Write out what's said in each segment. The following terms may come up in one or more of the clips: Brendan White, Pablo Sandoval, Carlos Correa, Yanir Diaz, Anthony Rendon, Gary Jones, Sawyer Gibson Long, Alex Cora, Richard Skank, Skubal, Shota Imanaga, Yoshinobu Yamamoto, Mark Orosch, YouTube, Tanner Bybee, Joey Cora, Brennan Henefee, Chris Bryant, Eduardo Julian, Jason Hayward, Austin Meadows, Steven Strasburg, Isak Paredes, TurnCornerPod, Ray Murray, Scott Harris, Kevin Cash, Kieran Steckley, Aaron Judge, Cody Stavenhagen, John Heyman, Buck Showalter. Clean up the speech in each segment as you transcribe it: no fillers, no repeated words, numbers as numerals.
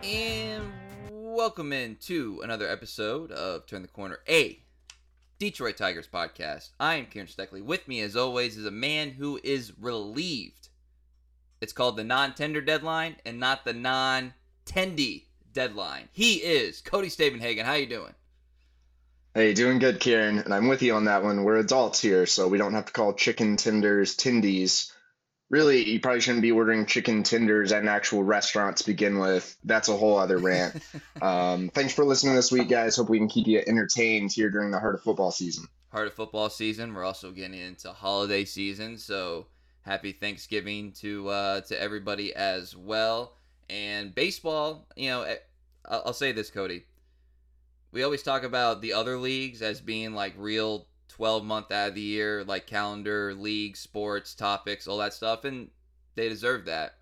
And welcome in to another episode of Turn the Corner, a Detroit Tigers podcast. I am Kieran Steckley. With me, as always, is a man who is relieved. It's called the non-tender deadline and not the non-tendy deadline. He is Cody Stavenhagen. How you doing? Hey, doing good, Kieran. And I'm with you on that one. We're adults here, so we don't have to call chicken tenders tendies. Really, you probably shouldn't be ordering chicken tenders at an actual restaurant to begin with. That's a whole other rant. Thanks for listening this week, guys. Hope we can keep you entertained here during the heart of football season. Heart of football season. We're also getting into holiday season, so... happy Thanksgiving to everybody as well. And baseball, you know, I'll say this, Cody. We always talk about the other leagues as being like real 12-month out of the year, like calendar, league, sports, topics, all that stuff, and they deserve that.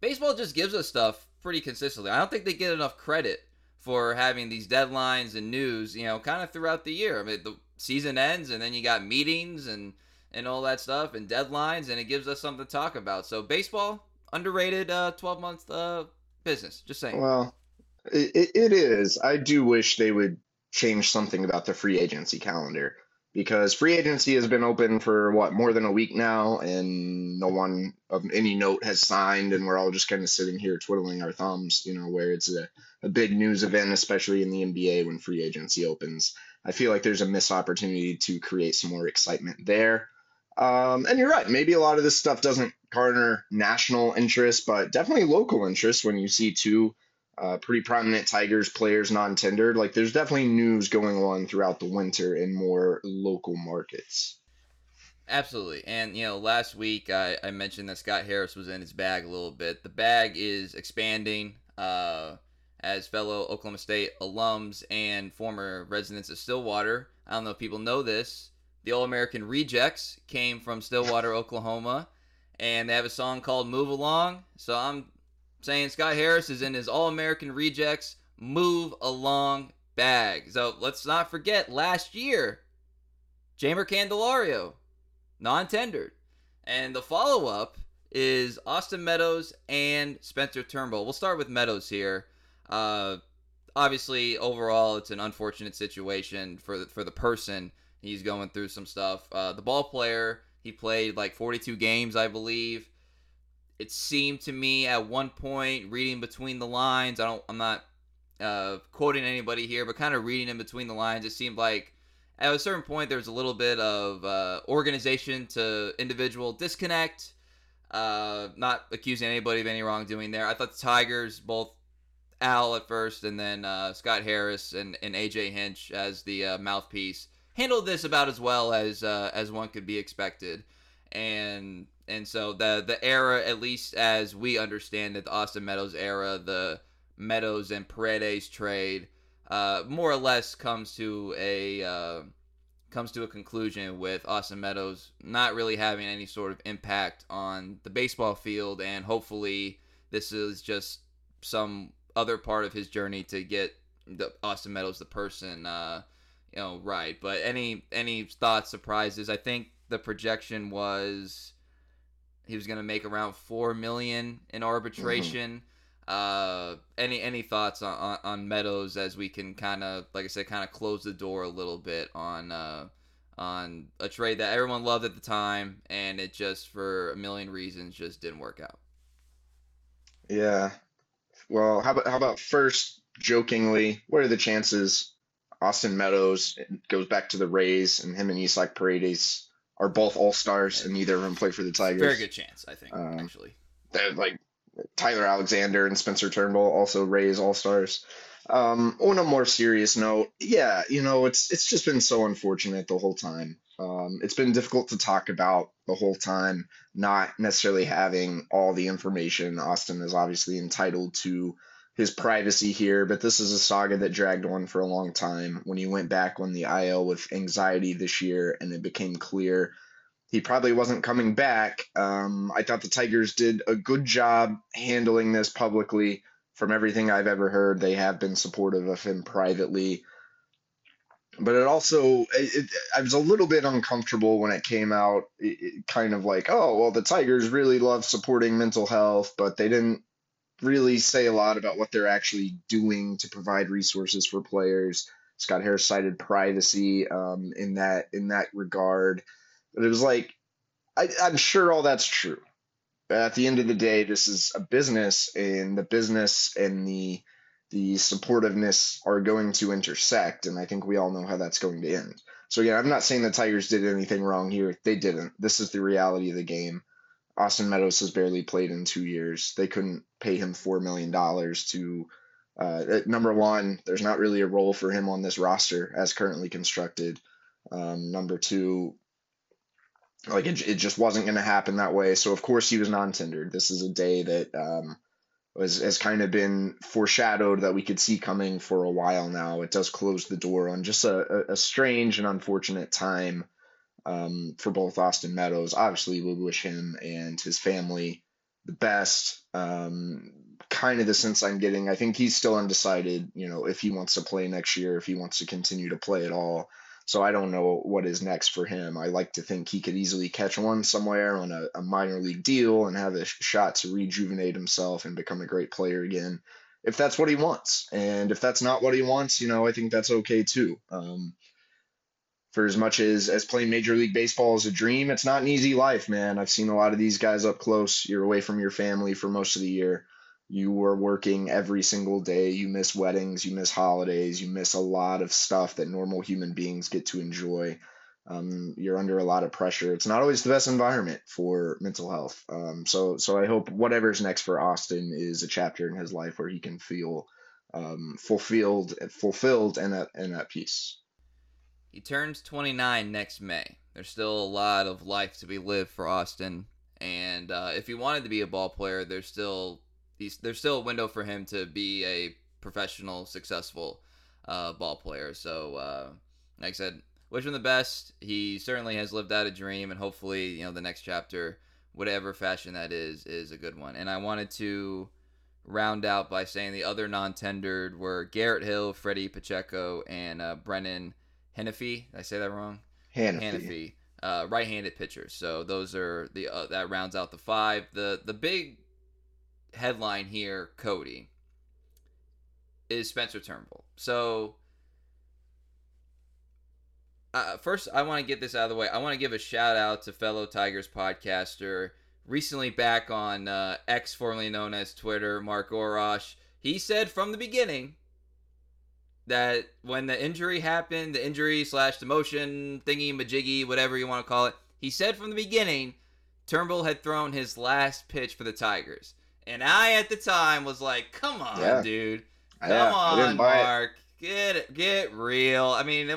Baseball just gives us stuff pretty consistently. I don't think they get enough credit for having these deadlines and news, you know, kind of throughout the year. I mean, the season ends, and then you got meetings and all that stuff, and deadlines, and it gives us something to talk about. So baseball, underrated 12-month business. Just saying. Well, it is. I do wish they would change something about the free agency calendar, because free agency has been open for, more than a week now, and no one of any note has signed, and we're all just kind of sitting here twiddling our thumbs, you know, where it's a big news event, especially in the NBA when free agency opens. I feel like there's a missed opportunity to create some more excitement there. And you're right, maybe a lot of this stuff doesn't garner national interest, but definitely local interest when you see two pretty prominent Tigers players non-tendered. Like, there's definitely news going on throughout the winter in more local markets. Absolutely. And, you know, last week I mentioned that Scott Harris was in his bag a little bit. The bag is expanding as fellow Oklahoma State alums and former residents of Stillwater. I don't know if people know this. The All-American Rejects came from Stillwater, Oklahoma, and they have a song called Move Along. So I'm saying Scott Harris is in his All-American Rejects Move Along bag. So let's not forget, last year, Jeimer Candelario, non-tendered. And the follow-up is Austin Meadows and Spencer Turnbull. We'll start with Meadows here. Obviously, overall, it's an unfortunate situation for the person. He's going through some stuff. The ball player, he played like 42 games, I believe. It seemed to me at one point, reading between the lines, I'm not quoting anybody here, but kind of reading in between the lines, it seemed like at a certain point there was a little bit of organization to individual disconnect. Not accusing anybody of any wrongdoing there. I thought the Tigers, both Al at first and then Scott Harris and A.J. Hinch as the mouthpiece, handled this about as well as one could be expected, and so the era, at least as we understand it, the Austin Meadows era, the Meadows and Paredes trade, more or less comes to a conclusion with Austin Meadows not really having any sort of impact on the baseball field, and hopefully this is just some other part of his journey to get the Austin Meadows, the person, right, but any thoughts, surprises? I think the projection was he was going to make around $4 million in arbitration. Mm-hmm. Any thoughts on Meadows as we can kind of, like I said, kind of close the door a little bit on a trade that everyone loved at the time, and it just for a million reasons just didn't work out. Yeah. Well, how about first, jokingly, what are the chances Austin Meadows goes back to the Rays, and him and Isak Paredes are both all-stars, and neither of them play for the Tigers? Very good chance, I think, actually. Like, Tyler Alexander and Spencer Turnbull, also Rays All-Stars. On a more serious note, yeah, you know, it's just been so unfortunate the whole time. It's been difficult to talk about the whole time, not necessarily having all the information. Austin is obviously entitled to his privacy here, but this is a saga that dragged on for a long time. When he went back on the IL with anxiety this year and it became clear he probably wasn't coming back, I thought the Tigers did a good job handling this publicly. From everything I've ever heard, they have been supportive of him privately. But it also, I was a little bit uncomfortable when it came out, kind of like, oh, well, the Tigers really love supporting mental health, but they didn't really say a lot about what they're actually doing to provide resources for players. Scott Harris cited privacy in that regard. But it was like, I'm sure all that's true. At the end of the day, this is a business, and the business and the supportiveness are going to intersect, and I think we all know how that's going to end. So, again, I'm not saying the Tigers did anything wrong here. They didn't. This is the reality of the game. Austin Meadows has barely played in 2 years. They couldn't pay him $4 million to number one, there's not really a role for him on this roster as currently constructed. Number two, like it just wasn't going to happen that way. So, of course, he was non-tendered. This is a day that has kind of been foreshadowed that we could see coming for a while now. It does close the door on just a strange and unfortunate time for both Austin Meadows. Obviously, we wish him and his family the best. Kind of the sense I'm getting, I think he's still undecided, you know, if he wants to play next year, if he wants to continue to play at all. So I don't know what is next for him. I like to think he could easily catch one somewhere on a minor league deal and have a shot to rejuvenate himself and become a great player again, if that's what he wants. And if that's not what he wants, you know, I think that's okay too. For as much as playing Major League Baseball is a dream, it's not an easy life, man. I've seen a lot of these guys up close. You're away from your family for most of the year. You were working every single day. You miss weddings. You miss holidays. You miss a lot of stuff that normal human beings get to enjoy. You're under a lot of pressure. It's not always the best environment for mental health. So I hope whatever's next for Austin is a chapter in his life where he can feel fulfilled and at peace. He turns 29 next May. There's still a lot of life to be lived for Austin. And if he wanted to be a ball player, there's still a window for him to be a professional, successful ball player. So, like I said, wish him the best. He certainly has lived out a dream, and hopefully, you know, the next chapter, whatever fashion that is a good one. And I wanted to round out by saying the other non-tendered were Garrett Hill, Freddie Pacheco, and Brennan Henefee. Did I say that wrong? Henefee. Right-handed pitchers. So those are that rounds out the five. The big headline here, Cody, is Spencer Turnbull. So, first, I want to get this out of the way. I want to give a shout out to fellow Tigers podcaster, recently back on X, formerly known as Twitter, Mark Orosch. He said from the beginning that when the injury happened, the injury / demotion thingy majiggy, whatever you want to call it, he said from the beginning Turnbull had thrown his last pitch for the Tigers. And I, at the time, was like, come on, dude. Come on, Mark. Get real. I mean,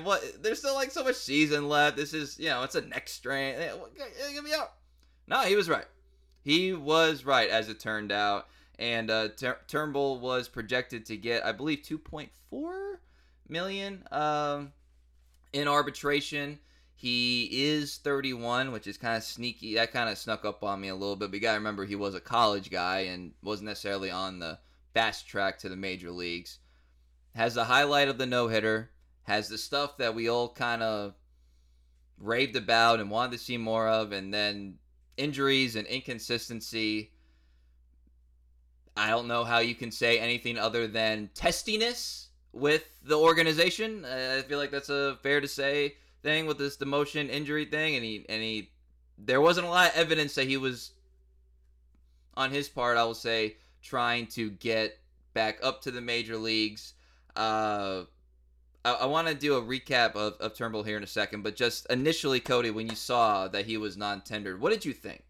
there's still, like, so much season left. This is, you know, it's a neck strain. Give me up. No, he was right. He was right, as it turned out. And Turnbull was projected to get, I believe, $2.4 million in arbitration. He is 31, which is kind of sneaky. That kind of snuck up on me a little bit. But you got to remember, he was a college guy and wasn't necessarily on the fast track to the major leagues. Has the highlight of the no-hitter. Has the stuff that we all kind of raved about and wanted to see more of. And then injuries and inconsistency. I don't know how you can say anything other than testiness with the organization. I feel like that's fair to say. Thing with this demotion injury thing, and there wasn't a lot of evidence that he was, on his part, I will say, trying to get back up to the major leagues. I want to do a recap of Turnbull here in a second, but just initially, Cody, when you saw that he was non-tendered, what did you think?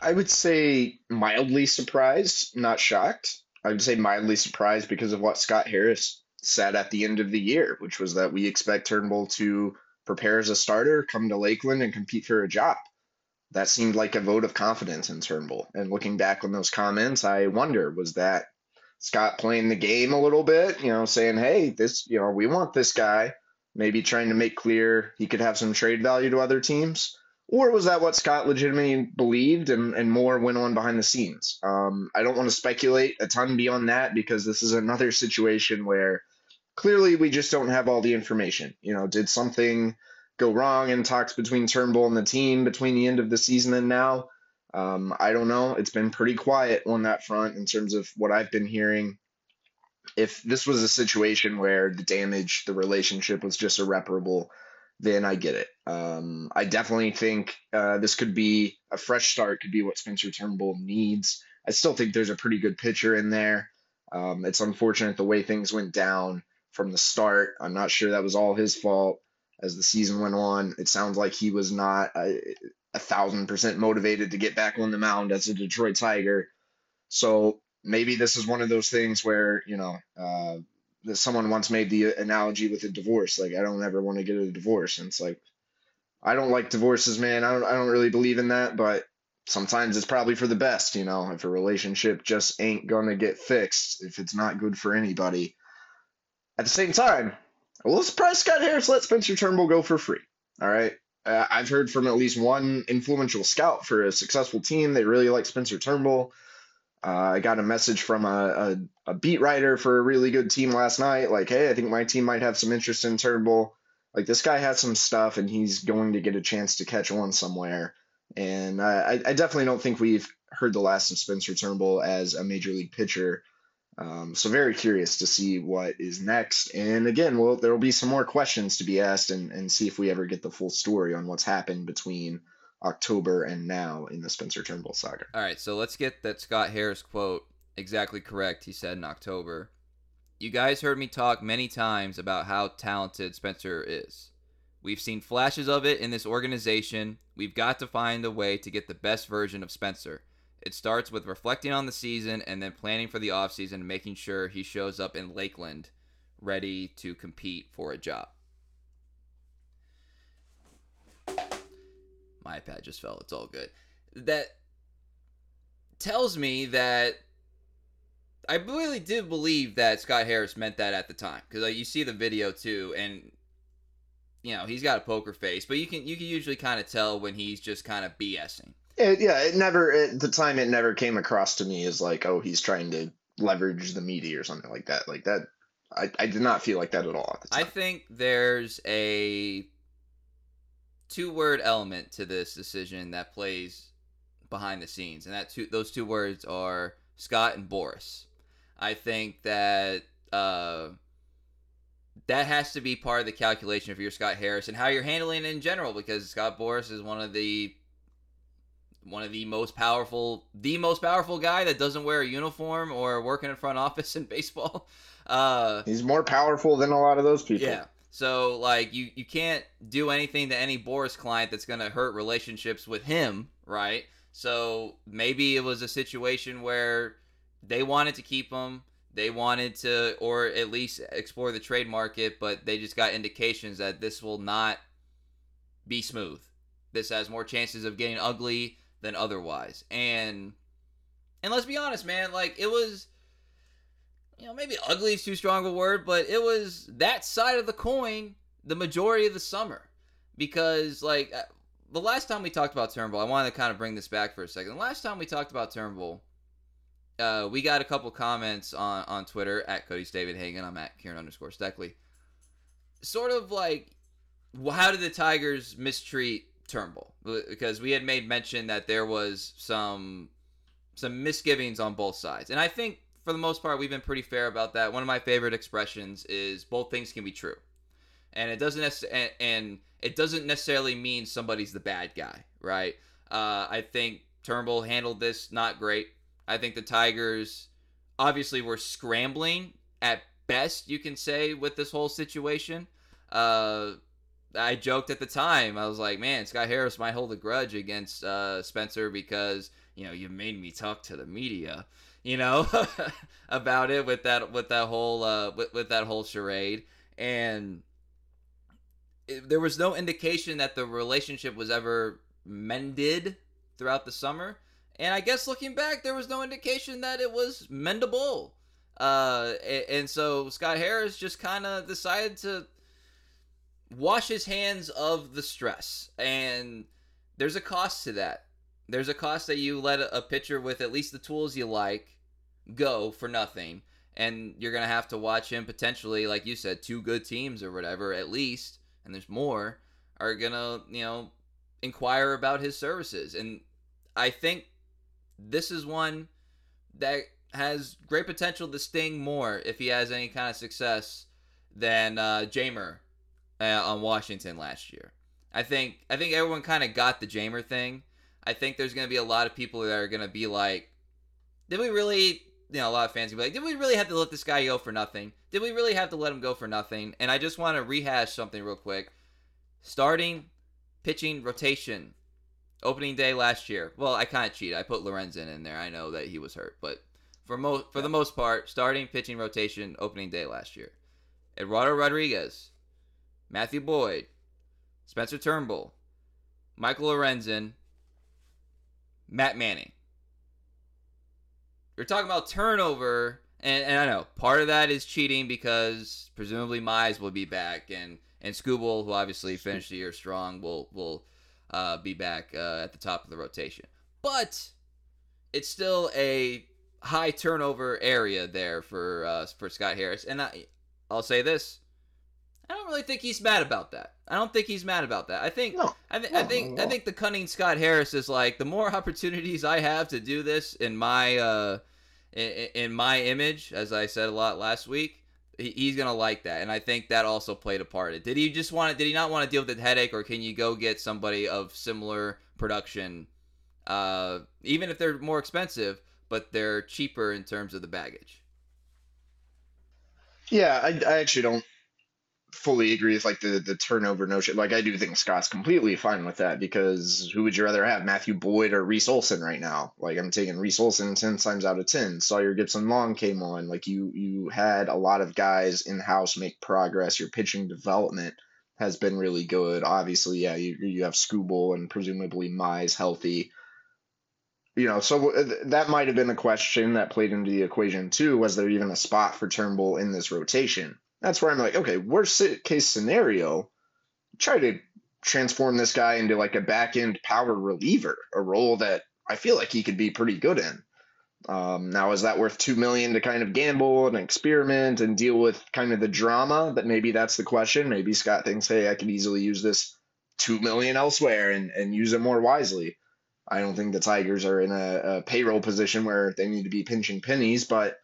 I would say mildly surprised, not shocked. I would say mildly surprised because of what Scott Harris said at the end of the year, which was that we expect Turnbull to prepare as a starter, come to Lakeland, and compete for a job. That seemed like a vote of confidence in Turnbull. And looking back on those comments, I wonder, was that Scott playing the game a little bit, you know, saying, hey, this, you know, we want this guy, maybe trying to make clear he could have some trade value to other teams? Or was that what Scott legitimately believed and more went on behind the scenes? I don't want to speculate a ton beyond that because this is another situation where clearly we just don't have all the information. You know, did something go wrong in talks between Turnbull and the team between the end of the season and now? I don't know. It's been pretty quiet on that front in terms of what I've been hearing. If this was a situation where the damage, the relationship was just irreparable, then I get it. I definitely think this could be a fresh start, could be what Spencer Turnbull needs. I still think there's a pretty good pitcher in there. It's unfortunate the way things went down from the start. I'm not sure that was all his fault. As the season went on, it sounds like he was not 1,000% motivated to get back on the mound as a Detroit Tiger. So maybe this is one of those things where, you know, someone once made the analogy with a divorce. Like, I don't ever want to get a divorce. And it's like, I don't like divorces, man. I don't really believe in that, but sometimes it's probably for the best, you know, if a relationship just ain't going to get fixed, if it's not good for anybody. At the same time, a little surprised Scott Harris let Spencer Turnbull go for free. All right. I've heard from at least one influential scout for a successful team. They really like Spencer Turnbull. I got a message from a beat writer for a really good team last night, like, hey, I think my team might have some interest in Turnbull. Like, this guy has some stuff, and he's going to get a chance to catch on somewhere. And I definitely don't think we've heard the last of Spencer Turnbull as a major league pitcher. So very curious to see what is next. And, again, well, there will be some more questions to be asked and see if we ever get the full story on what's happened between October and now in the Spencer Turnbull saga. All right, so let's get that Scott Harris quote exactly correct. He said in October, "You guys heard me talk many times about how talented Spencer is. We've seen flashes of it in this organization. We've got to find a way to get the best version of Spencer. It starts with reflecting on the season and then planning for the offseason and making sure he shows up in Lakeland ready to compete for a job." My iPad just fell. It's all good. That tells me that I really did believe that Scott Harris meant that at the time, because you see the video too, and you know he's got a poker face, but you can usually kind of tell when he's just kind of BSing. It never came across to me as like, oh, he's trying to leverage the media or something like that. Like that, I did not feel like that at all at the time. I think there's a two-word element to this decision that plays behind the scenes, and that those two words are Scott and Boris. I think that that has to be part of the calculation if you're Scott Harris and how you're handling it in general, because Scott Boris is the most powerful guy that doesn't wear a uniform or work in a front office in baseball. He's more powerful than a lot of those people. Yeah. So, like, you can't do anything to any Boris client that's going to hurt relationships with him, right? So maybe it was a situation where they wanted to keep him. They wanted to, or at least explore the trade market, but they just got indications that this will not be smooth. This has more chances of getting ugly than otherwise. And let's be honest, man, like, it was... You know, maybe ugly is too strong a word, but it was that side of the coin the majority of the summer. Because, like, the last time we talked about Turnbull, I wanted to kind of bring this back for a second. The last time we talked about Turnbull, we got a couple comments on Twitter, at Cody Stavenhagen, I'm at Kieran_Steckley. Sort of like, how did the Tigers mistreat Turnbull? Because we had made mention that there was some misgivings on both sides. And I think, for the most part, we've been pretty fair about that. One of my favorite expressions is both things can be true, and it doesn't necessarily mean somebody's the bad guy, right? I think Turnbull handled this not great. I think the Tigers obviously were scrambling at best, you can say, with this whole situation. I joked at the time, I was like, man, Scott Harris might hold a grudge against Spencer because you know, you made me talk to the media, you know, about it with that whole charade. And there was no indication that the relationship was ever mended throughout the summer. And I guess looking back, there was no indication that it was mendable. And so Scott Harris just kind of decided to wash his hands of the stress. And there's a cost to that. There's a cost that you let a pitcher with at least the tools you like go for nothing. And you're going to have to watch him potentially, like you said, two good teams or whatever, at least, and there's more, are going to, you know, inquire about his services. And I think this is one that has great potential to sting more if he has any kind of success than Jeimer on Washington last year. I think everyone kind of got the Jeimer thing. I think there's going to be a lot of people that are going to be like, did we really, you know, a lot of fans will be like, did we really have to let this guy go for nothing? Did we really have to let him go for nothing? And I just want to rehash something real quick. Starting pitching rotation, opening day last year. Well, I kind of cheated. I put Lorenzen in there. I know that he was hurt, but for the most part, starting pitching rotation, opening day last year. Eduardo Rodriguez, Matthew Boyd, Spencer Turnbull, Michael Lorenzen, Matt Manning. You're talking about turnover, and I know part of that is cheating because presumably Mize will be back, and Skubal, who obviously finished the year strong, will be back at the top of the rotation. But it's still a high turnover area there for Scott Harris. And I'll say this. I don't really think he's mad about that. I think the cunning Scott Harris is like, the more opportunities I have to do this in my image, as I said a lot last week, he's gonna like that. And I think that also played a part in it. Did he not want to deal with the headache, or can you go get somebody of similar production, even if they're more expensive, but they're cheaper in terms of the baggage? Yeah, I actually don't fully agree with like the turnover notion. Like, I do think Scott's completely fine with that, because who would you rather have, Matthew Boyd or Reese Olson right now? Like, I'm taking Reese Olson 10 times out of 10. Sawyer Gibson Long came on. Like, you had a lot of guys in house make progress. Your pitching development has been really good. Obviously, yeah, you have Skubal and presumably Mize healthy. You know, so that might have been a question that played into the equation too. Was there even a spot for Turnbull in this rotation? That's where I'm like, okay, worst case scenario, try to transform this guy into like a back-end power reliever, a role that I feel like he could be pretty good in. Now, is that worth $2 million to kind of gamble and experiment and deal with kind of the drama? But maybe that's the question. Maybe Scott thinks, hey, I could easily use this $2 million elsewhere and use it more wisely. I don't think the Tigers are in a payroll position where they need to be pinching pennies, but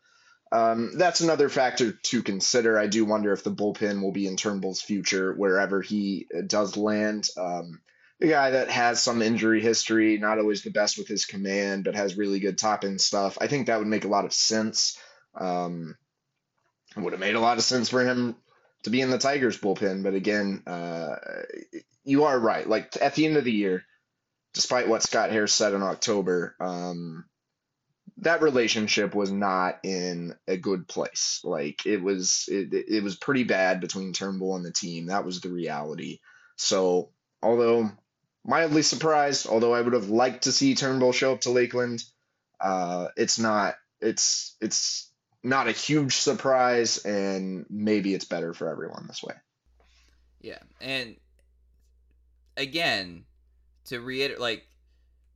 that's another factor to consider. I do wonder if the bullpen will be in Turnbull's future wherever he does land. The guy that has some injury history, not always the best with his command, but has really good top-end stuff. I think that would make a lot of sense. It would have made a lot of sense for him to be in the Tigers bullpen. But again, you are right. Like, at the end of the year, despite what Scott Harris said in October, that relationship was not in a good place. Like, it was pretty bad between Turnbull and the team. That was the reality. So, although mildly surprised, although I would have liked to see Turnbull show up to Lakeland, it's not a huge surprise, and maybe it's better for everyone this way. Yeah. And again, to reiterate, like,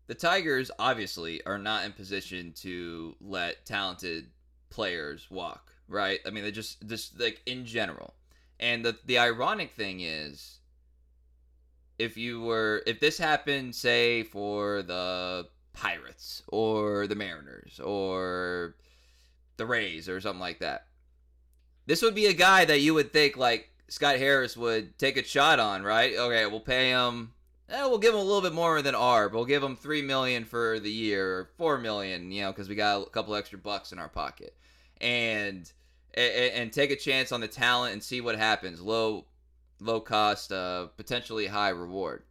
the Tigers obviously are not in position to let talented players walk, right? I mean, they just like in general. And the ironic thing is, if this happened, say, for the Pirates or the Mariners or the Rays or something like that, this would be a guy that you would think like Scott Harris would take a shot on, right? Okay, we'll pay him. We'll give him a little bit more than Arb. We'll give him $3 million for the year, or $4 million, you know, because we got a couple extra bucks in our pocket. And take a chance on the talent and see what happens. Low cost, potentially high reward.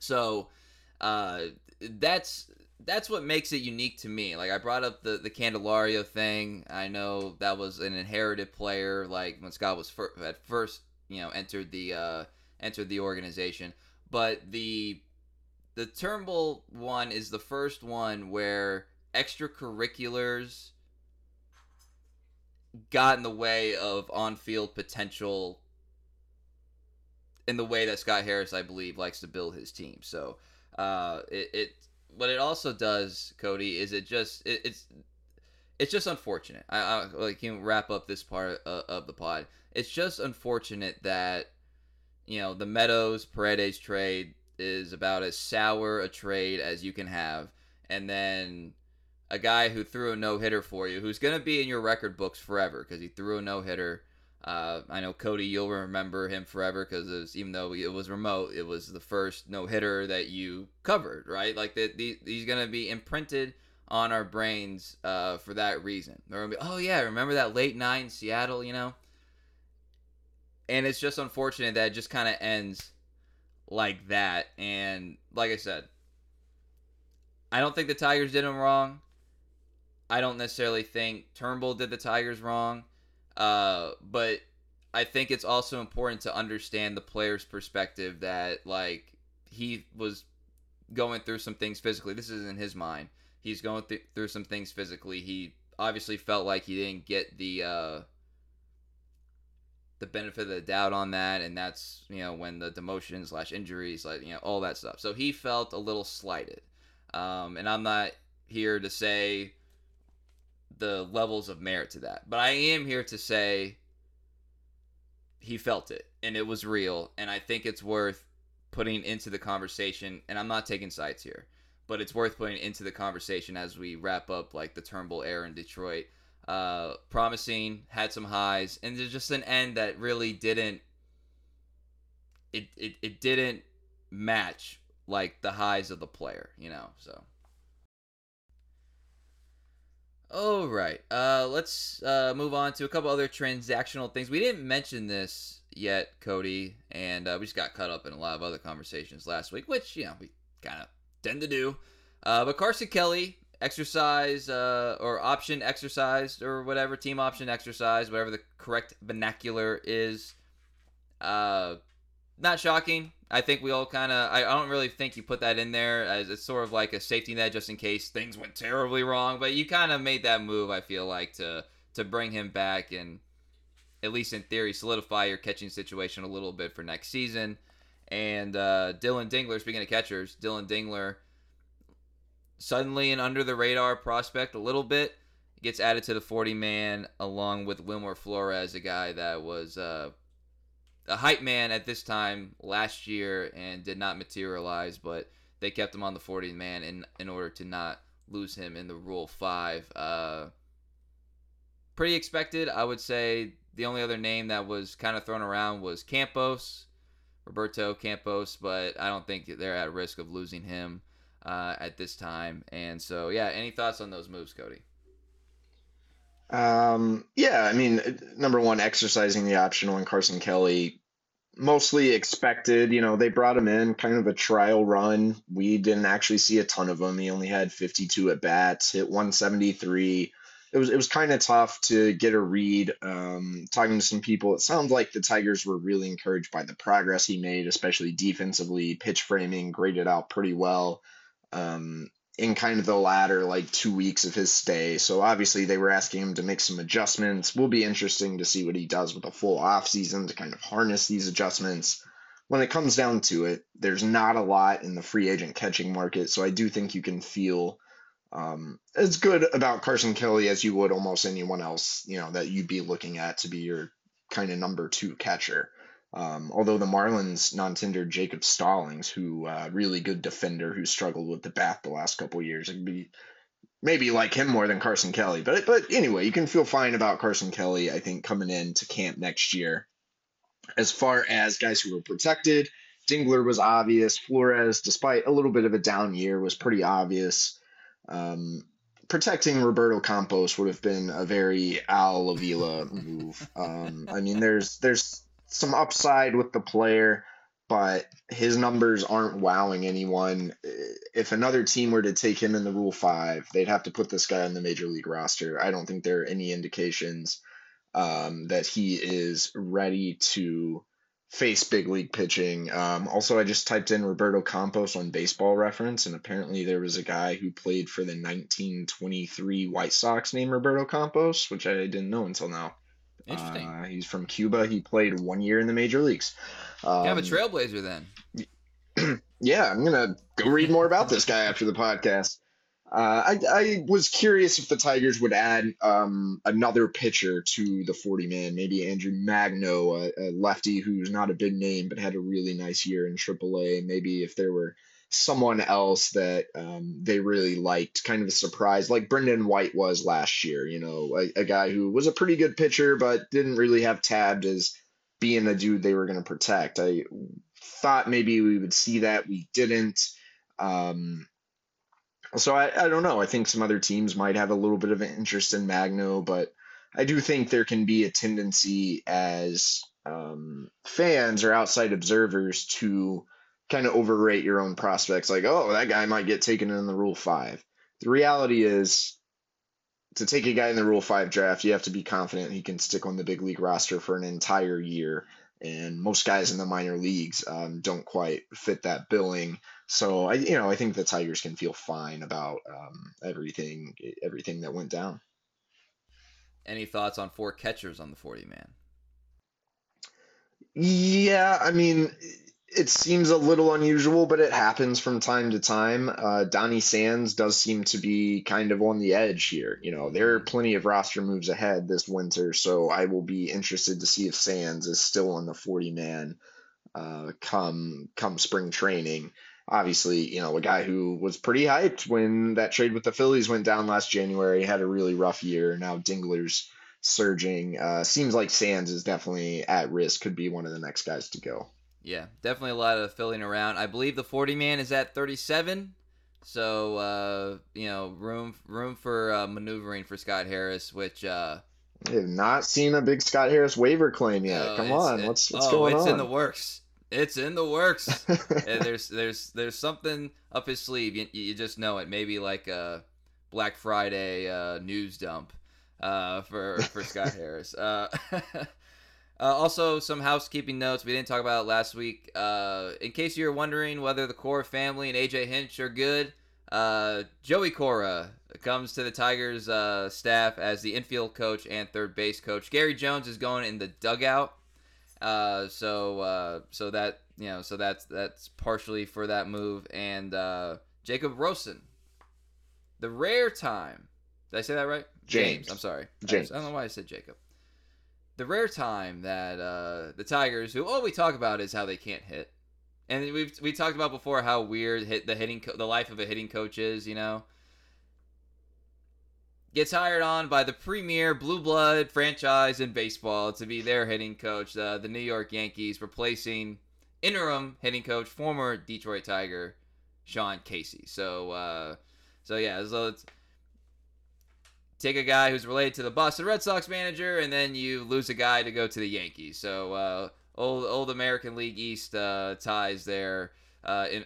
So that's that's what makes it unique to me. Like, I brought up the Candelario thing. I know that was an inherited player, like, when Scott was at first, you know, entered the organization. But the Turnbull one is the first one where extracurriculars got in the way of on-field potential in the way that Scott Harris, I believe, likes to build his team. So what it also does, Cody, is it's just unfortunate. I like, you can wrap up this part of the pod. It's just unfortunate that, you know, the Meadows Paredes trade is about as sour a trade as you can have, and then a guy who threw a no-hitter for you, who's going to be in your record books forever because he threw a no-hitter. I know, Cody, you'll remember him forever because even though it was remote, it was the first no-hitter that you covered, right? Like, he's going to be imprinted on our brains for that reason. They're going to be, oh, yeah, remember that late night in Seattle, you know? And it's just unfortunate that it just kind of ends like that. And like I said, I don't think the Tigers did him wrong. I don't necessarily think Turnbull did the Tigers wrong, but I think it's also important to understand the player's perspective that, like, he was going through some things physically. This is in his mind. He's going through some things physically. He obviously felt like he didn't get the benefit of the doubt on that, and that's, you know, when the demotions / injuries, like, you know, all that stuff. So he felt a little slighted, and I'm not here to say the levels of merit to that, but I am here to say he felt it and it was real, and I think it's worth putting into the conversation. And I'm not taking sides here, but it's worth putting into the conversation as we wrap up, like, the Turnbull era in Detroit. Promising, had some highs, and there's just an end that really didn't match, like, the highs of the player, you know. So all right, let's move on to a couple other transactional things. We didn't mention this yet, Cody, and we just got caught up in a lot of other conversations last week, which, you know, we kind of tend to do. But Carson Kelly team option exercise, whatever the correct vernacular is. Not shocking. I think we all kind of, I don't really think you put that in there as it's sort of like a safety net just in case things went terribly wrong, but you kind of made that move, I feel like, to bring him back and, at least in theory, solidify your catching situation a little bit for next season. And Dylan Dingler, speaking of catchers, Dylan Dingler, suddenly an under-the-radar prospect a little bit, gets added to the 40-man along with Wilmer Flores, a guy that was a hype man at this time last year and did not materialize, but they kept him on the 40 man in order to not lose him in the Rule 5. Pretty expected. I would say the only other name that was kind of thrown around was Roberto Campos, but I don't think they're at risk of losing him at this time. And so, yeah, any thoughts on those moves, Cody? Yeah, I mean, number one, exercising the option on Carson Kelly, mostly expected. You know, they brought him in, kind of a trial run. We didn't actually see a ton of him. He only had 52 at bats, hit 173. It was kind of tough to get a read. Talking to some people, it sounds like the Tigers were really encouraged by the progress he made, especially defensively. Pitch framing graded out pretty well. In kind of the latter, like, 2 weeks of his stay. So obviously they were asking him to make some adjustments. Will be interesting to see what he does with a full off season to kind of harness these adjustments. When it comes down to it, there's not a lot in the free agent catching market. So I do think you can feel as good about Carson Kelly as you would almost anyone else, you know, that you'd be looking at to be your kind of number two catcher. Although the Marlins non-tendered Jacob Stallings, who really good defender who struggled with the bat the last couple of years, it'd be maybe like him more than Carson Kelly. But anyway, you can feel fine about Carson Kelly, I think, coming into camp next year. As far as guys who were protected, Dingler was obvious. Flores, despite a little bit of a down year, was pretty obvious. Protecting Roberto Campos would have been a very Al Avila move. I mean, there's some upside with the player, but his numbers aren't wowing anyone. If another team were to take him in the Rule 5, they'd have to put this guy on the major league roster. I don't think there are any indications that he is ready to face big league pitching. Also, I just typed in Roberto Campos on Baseball Reference, and apparently there was a guy who played for the 1923 White Sox named Roberto Campos, which I didn't know until now. Interesting. He's from Cuba. He played 1 year in the major leagues. I'm a trailblazer then. Yeah, I'm going to go read more about this guy after the podcast. I was curious if the Tigers would add another pitcher to the 40-man, maybe Andrew Magno, a lefty who's not a big name but had a really nice year in AAA. Maybe if there were someone else that they really liked, kind of a surprise, like Brendan White was last year, you know, a guy who was a pretty good pitcher but didn't really have tabbed as being the dude they were going to protect. I thought maybe we would see that. We didn't. So I don't know. I think some other teams might have a little bit of an interest in Magno, but I do think there can be a tendency as fans or outside observers to kind of overrate your own prospects. Like, oh, that guy might get taken in the Rule 5. The reality is, to take a guy in the Rule 5 draft, you have to be confident he can stick on the big league roster for an entire year. And most guys in the minor leagues don't quite fit that billing. So I think the Tigers can feel fine about everything that went down. Any thoughts on four catchers on the 40-man? Yeah, I mean, it seems a little unusual, but it happens from time to time. Donnie Sands does seem to be kind of on the edge here. You know, there are plenty of roster moves ahead this winter, so I will be interested to see if Sands is still on the 40-man come spring training. Obviously, you know, a guy who was pretty hyped when that trade with the Phillies went down last January, had a really rough year. Now Dingler's surging. Seems like Sands is definitely at risk, could be one of the next guys to go. Yeah, definitely a lot of filling around. I believe the 40-man is at 37, so room for maneuvering for Scott Harris, which I have not seen a big Scott Harris waiver claim yet. What's going on? It's in the works. It's in the works. There's something up his sleeve. You just know it. Maybe like a Black Friday news dump for Scott Harris. Also, some housekeeping notes. We didn't talk about it last week. In case you're wondering whether the Cora family and A.J. Hinch are good, Joey Cora comes to the Tigers staff as the infield coach and third base coach. Gary Jones is going in the dugout. So that's partially for that move. And Jacob Rosen, the rare time, did I say that right? James. I'm sorry. James. I don't know why I said Jacob. The rare time that the Tigers, who all we talk about is how they can't hit, and we talked about before how weird the life of a hitting coach is, you know. Gets hired on by the premier blue blood franchise in baseball to be their hitting coach, the New York Yankees, replacing interim hitting coach, former Detroit Tiger, Sean Casey. So it's, take a guy who's related to the Boston Red Sox manager, and then you lose a guy to go to the Yankees. So old American League East ties there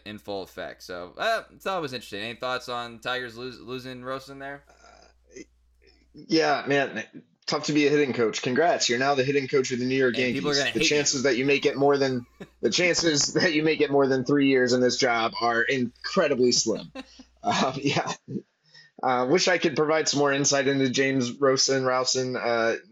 in full effect. So I thought it was interesting. Any thoughts on Tigers losing Rosen there? Yeah, man, tough to be a hitting coach. Congrats, you're now the hitting coach of the New York Yankees. The chances that you make it more than 3 years in this job are incredibly slim. Wish I could provide some more insight into James Rosen.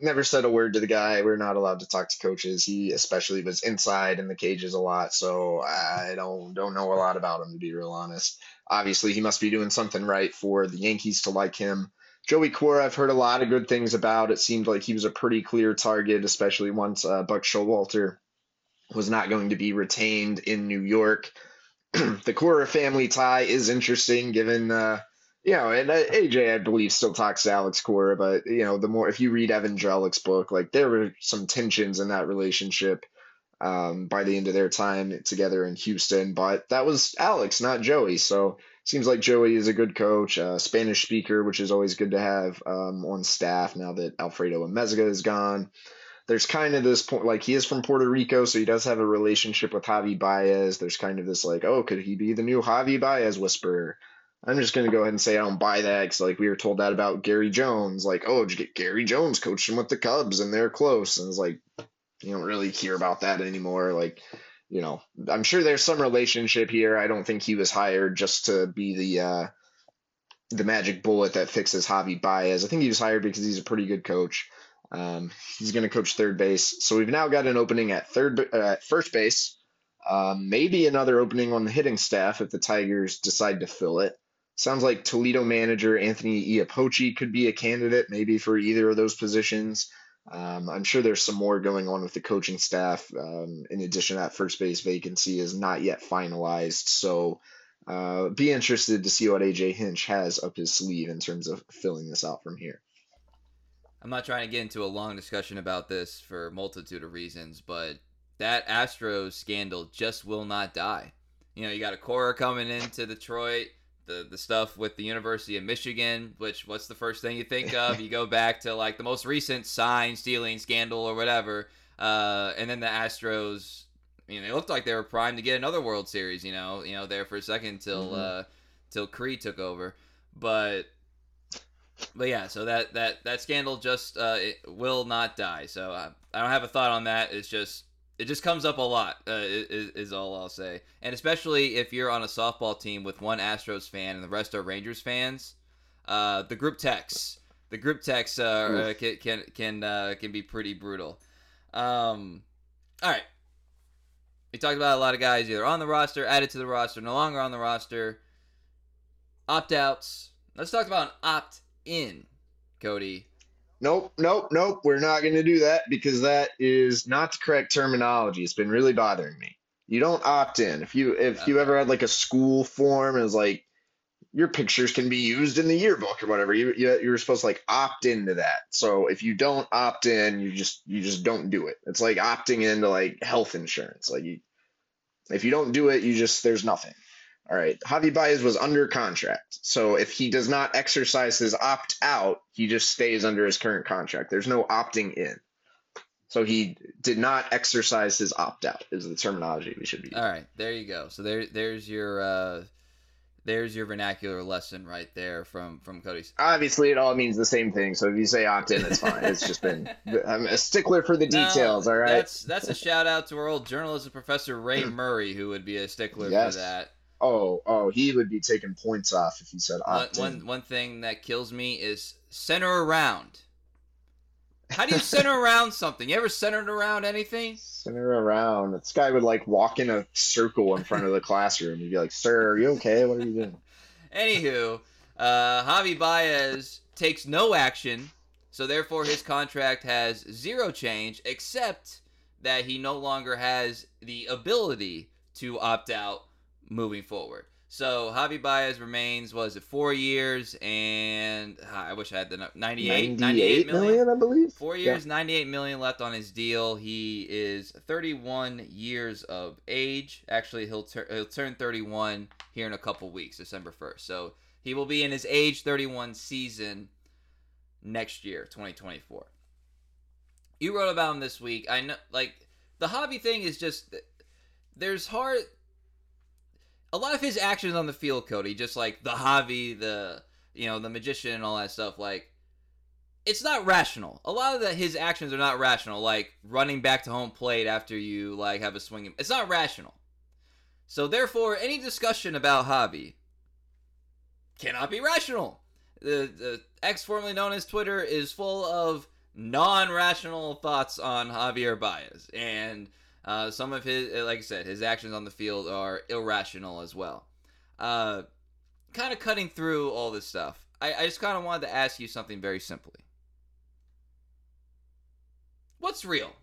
Never said a word to the guy. We're not allowed to talk to coaches. He especially was inside in the cages a lot, so I don't know a lot about him, to be real honest. Obviously, he must be doing something right for the Yankees to like him. Joey Cora, I've heard a lot of good things about. It seemed like he was a pretty clear target, especially once Buck Showalter was not going to be retained in New York. The Cora family tie is interesting, given, and AJ, I believe, still talks to Alex Cora, but, you know, if you read Evan Drellick's book, like, there were some tensions in that relationship by the end of their time together in Houston, but that was Alex, not Joey, so... Seems like Joey is a good coach, a Spanish speaker, which is always good to have on staff now that Alfredo Amezga is gone. there's kind of this point, like, he is from Puerto Rico, so he does have a relationship with Javi Baez. There's kind of this, like, oh, could he be the new Javi Baez whisperer? I'm just going to go ahead and say I don't buy that, because, like, we were told that about Gary Jones. Like, oh, did you get Gary Jones coaching with the Cubs, and they're close. And it's like, you don't really hear about that anymore. Like, you know, I'm sure there's some relationship here. I don't think he was hired just to be the magic bullet that fixes Javi Baez. I think he was hired because he's a pretty good coach. He's going to coach third base. So we've now got an opening at first base, maybe another opening on the hitting staff if the Tigers decide to fill it. Sounds like Toledo manager Anthony Iapoche could be a candidate maybe for either of those positions. I'm sure there's some more going on with the coaching staff. In addition, that first base vacancy is not yet finalized. So be interested to see what A.J. Hinch has up his sleeve in terms of filling this out from here. I'm not trying to get into a long discussion about this for a multitude of reasons, but that Astros scandal just will not die. You know, you got a Cora coming into Detroit, the stuff with the University of Michigan, which what's the first thing you think of? You go back to like the most recent sign stealing scandal or whatever. And then the Astros, you know, they looked like they were primed to get another World Series, you know, there for a second till Cree took over. But yeah, so that scandal just it will not die. So I don't have a thought on that. It just comes up a lot is all I'll say. And especially if you're on a softball team with one Astros fan and the rest are Rangers fans, the group texts can be pretty brutal. All right, we talked about a lot of guys either on the roster, added to the roster, no longer on the roster. Opt-outs. Let's talk about an opt-in, Cody. Nope. We're not going to do that because that is not the correct terminology. It's been really bothering me. You don't opt in. If you ever had like a school form, it was like your pictures can be used in the yearbook or whatever. You were supposed to like opt into that. So if you don't opt in, you just don't do it. It's like opting into like health insurance. Like if you don't do it, there's nothing. All right, Javi Baez was under contract, so if he does not exercise his opt-out, he just stays under his current contract. There's no opting in. So he did not exercise his opt-out is the terminology we should be using. All right, there you go. So there's your vernacular lesson right there from Cody. Obviously, it all means the same thing, so if you say opt-in, it's fine. It's just been – I'm a stickler for the details, all right? That's a shout-out to our old journalism professor, Ray Murray, who would be a stickler for that. Oh, he would be taking points off if he said opt-in. One thing that kills me is center around. How do you center around something? You ever centered around anything? Center around. This guy would, like, walk in a circle in front of the classroom. He'd be like, sir, are you okay? What are you doing? Anywho, Javi Baez takes no action, so therefore his contract has zero change, except that he no longer has the ability to opt out moving forward. So Javi Baez remains, 4 years and I wish I had the 98 million, I believe. 4 years, yeah. 98 million left on his deal. He is 31 years of age. Actually, he'll turn 31 here in a couple weeks, December 1st. So he will be in his age 31 season next year, 2024. You wrote about him this week. I know, like, the Javi thing is just, there's hard. A lot of his actions on the field, Cody, just like the Javi, the magician and all that stuff, like, it's not rational. A lot of his actions are not rational, like running back to home plate after you, like, have a swing. It's not rational. So, therefore, any discussion about Javi cannot be rational. The X formerly known as Twitter is full of non-rational thoughts on Javier Baez, and some of his, like I said, his actions on the field are irrational as well. Kind of cutting through all this stuff, I just kind of wanted to ask you something very simply. What's real?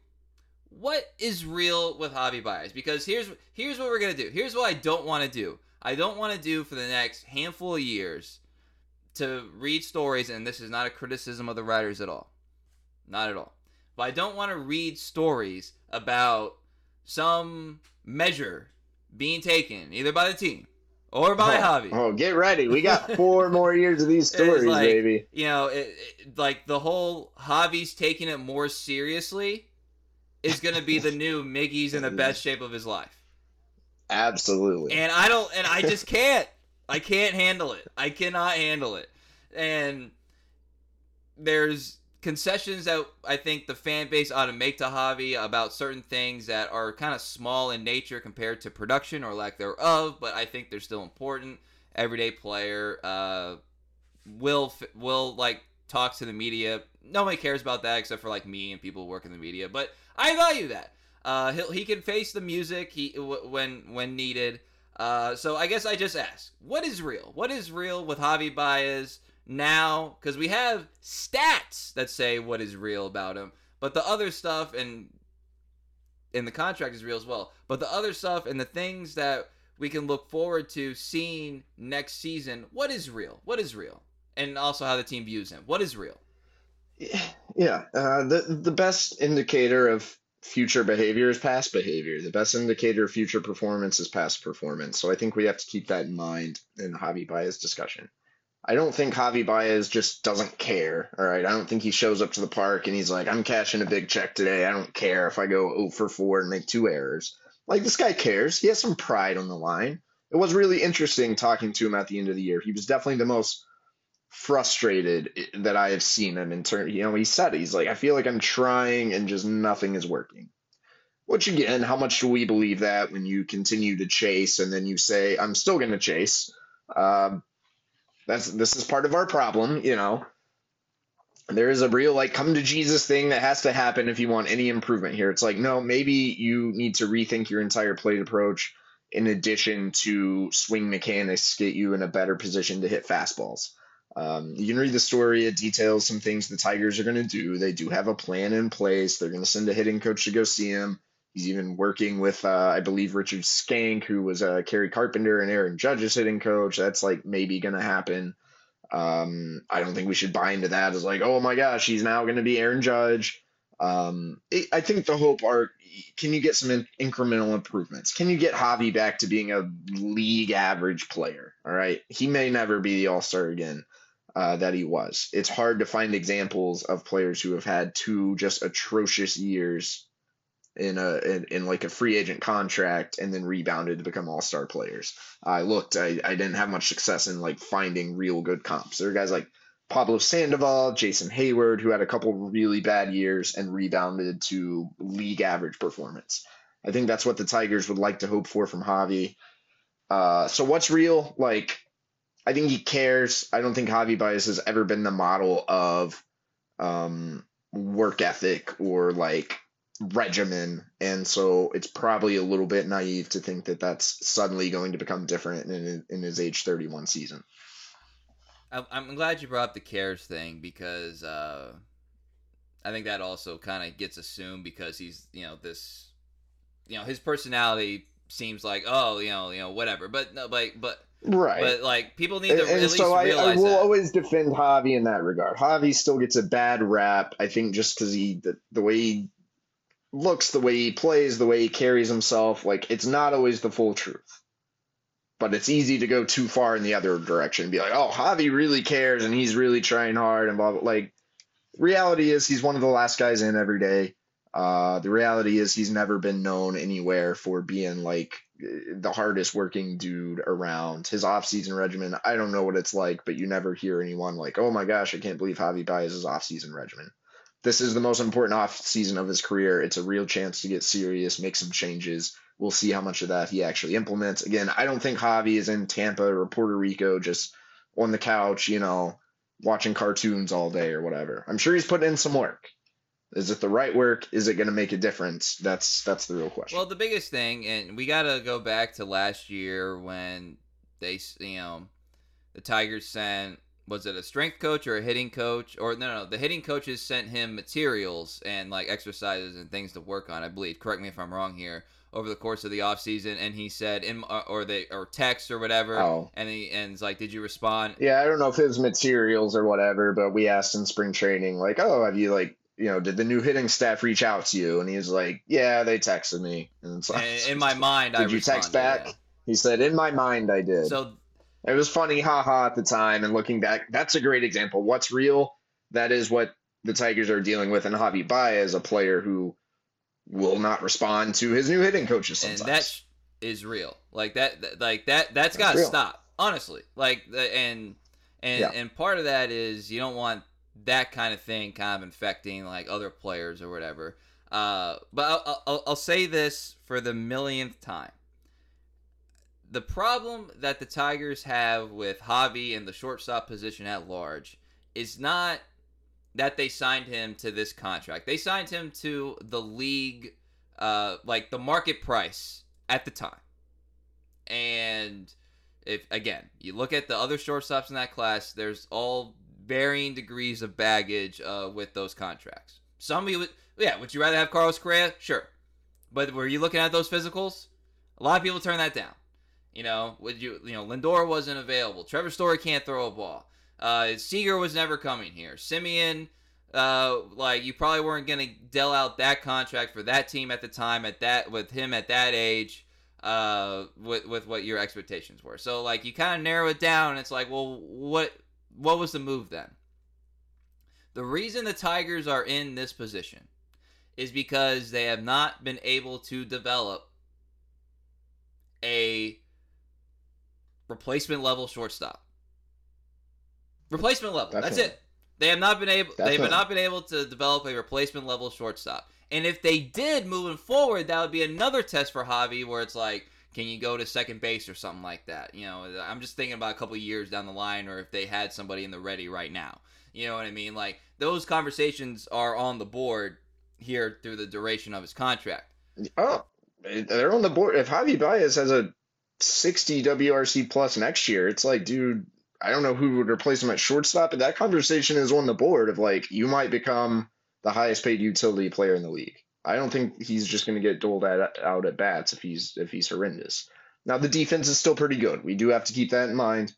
What is real with Javi Baez? Because here's what we're going to do. Here's what I don't want to do. I don't want to do for the next handful of years to read stories, and this is not a criticism of the writers at all. Not at all. But I don't want to read stories about some measure being taken either by the team or by Javi. Oh, get ready. We got 4 more years of these stories, like, baby. You know, like the whole Javi's taking it more seriously. is going to be the new Miggy's in the best shape of his life. Absolutely. And I just can't. I can't handle it. I cannot handle it. And there's concessions that I think the fan base ought to make to Javi about certain things that are kind of small in nature compared to production or lack thereof, but I think they're still important. Everyday player, will like talk to the media. Nobody cares about that except for like me and people who work in the media, but I value that. He can face the music when needed. So I guess I just ask, what is real? What is real with Javi Baez now? Because we have stats that say what is real about him, but the other stuff and the contract is real as well. But the other stuff and the things that we can look forward to seeing next season, what is real? What is real? And also how the team views him. What is real? Yeah. The best indicator of future behavior is past behavior. The best indicator of future performance is past performance. So I think we have to keep that in mind in the Javi Baez discussion. I don't think Javi Baez just doesn't care. All right. I don't think he shows up to the park and he's like, I'm cashing a big check today. I don't care if I go 0 for 4 and make 2 errors. Like, this guy cares. He has some pride on the line. It was really interesting talking to him at the end of the year. He was definitely the most frustrated that I have seen him in terms, you know, he said it. He's like, I feel like I'm trying and just nothing is working. Which, again, how much do we believe that when you continue to chase and then you say, I'm still going to chase? This is part of our problem, you know. There is a real, like, come to Jesus thing that has to happen if you want any improvement here. It's like, no, maybe you need to rethink your entire plate approach in addition to swing mechanics get you in a better position to hit fastballs. You can read the story. It details some things the Tigers are going to do. They do have a plan in place. They're going to send a hitting coach to go see him. He's even working with, I believe, Richard Skank, who was Kerry Carpenter and Aaron Judge's hitting coach. That's, like, maybe going to happen. I don't think we should buy into that as like, oh my gosh, he's now going to be Aaron Judge. I think the hope are, can you get some incremental improvements? Can you get Javi back to being a league average player? All right. He may never be the all-star again that he was. It's hard to find examples of players who have had 2 just atrocious years in like a free agent contract and then rebounded to become all-star players. I didn't have much success in like finding real good comps. There are guys like Pablo Sandoval, Jason Hayward, who had a couple really bad years and rebounded to league average performance. I think that's what the Tigers would like to hope for from Javi. So what's real? Like, I think he cares. I don't think Javi Baez has ever been the model of work ethic or like regimen, and so it's probably a little bit naive to think that that's suddenly going to become different in his age 31 season. I'm glad you brought up the cares thing because I think that also kind of gets assumed because he's, you know, this, you know, his personality seems like, oh, you know, whatever, but no, but right, but like people need to at least realize. I will always defend Javi in that regard. Javi still gets a bad rap, I think, just because the way he looks, the way he plays, the way he carries himself, like it's not always the full truth. But it's easy to go too far in the other direction and be like, oh, Javi really cares and he's really trying hard and blah blah. Like, reality is he's one of the last guys in every day. The reality is he's never been known anywhere for being like the hardest working dude around. His off-season regimen, I don't know what it's like, but you never hear anyone like, oh my gosh, I can't believe Javi Baez's off-season regimen. This is the most important off season of his career. It's a real chance to get serious, make some changes. We'll see how much of that he actually implements. Again, I don't think Javi is in Tampa or Puerto Rico just on the couch, you know, watching cartoons all day or whatever. I'm sure he's put in some work. Is it the right work? Is it going to make a difference? That's the real question. Well, the biggest thing, and we got to go back to last year when they, you know, the Tigers sent, was it a strength coach or a hitting coach? Or no, the hitting coaches sent him materials and like exercises and things to work on, I believe. Correct me if I'm wrong here. Over the course of the offseason, and he said, or text or whatever, and he's like, did you respond? Yeah, I don't know if it was materials or whatever, but we asked in spring training, like, oh, have you like, you know, did the new hitting staff reach out to you? And he was like, yeah, they texted me. And it's like, in my mind, I responded. Did you text back? Yeah. He said, in my mind, I did. So it was funny, haha, at the time. And looking back, that's a great example. What's real? That is what the Tigers are dealing with. And Javi Baez, a player who will not respond to his new hitting coaches sometimes. And that is real. That's got to stop, honestly. And part of that is you don't want that kind of thing kind of infecting like other players or whatever. But I'll say this for the millionth time. The problem that the Tigers have with Javi and the shortstop position at large is not that they signed him to this contract. They signed him to the league, the market price at the time. And if, again, you look at the other shortstops in that class, there's all varying degrees of baggage with those contracts. Would you rather have Carlos Correa? Sure. But were you looking at those physicals? A lot of people turn that down. Lindor wasn't available. Trevor Story can't throw a ball. Seager was never coming here. Simeon, you probably weren't going to deal out that contract for that team at the time with him at that age, with what your expectations were. So you kind of narrow it down and it's what was the move then? The reason the Tigers are in this position is because they have not been able to develop a replacement level shortstop. Replacement level. That's it. They have not been able. They have not been able to develop a replacement level shortstop. And if they did, moving forward, that would be another test for Javi, where it's can you go to second base or something like that? I'm just thinking about a couple years down the line, or if they had somebody in the ready right now. You know what I mean? Those conversations are on the board here through the duration of his contract. Oh, they're on the board. If Javi Baez has a 60 WRC plus next year, it's dude, I don't know who would replace him at shortstop, but that conversation is on the board of you might become the highest paid utility player in the league. I don't think he's just going to get doled out at bats if he's horrendous. Now, the defense is still pretty good. We do have to keep that in mind.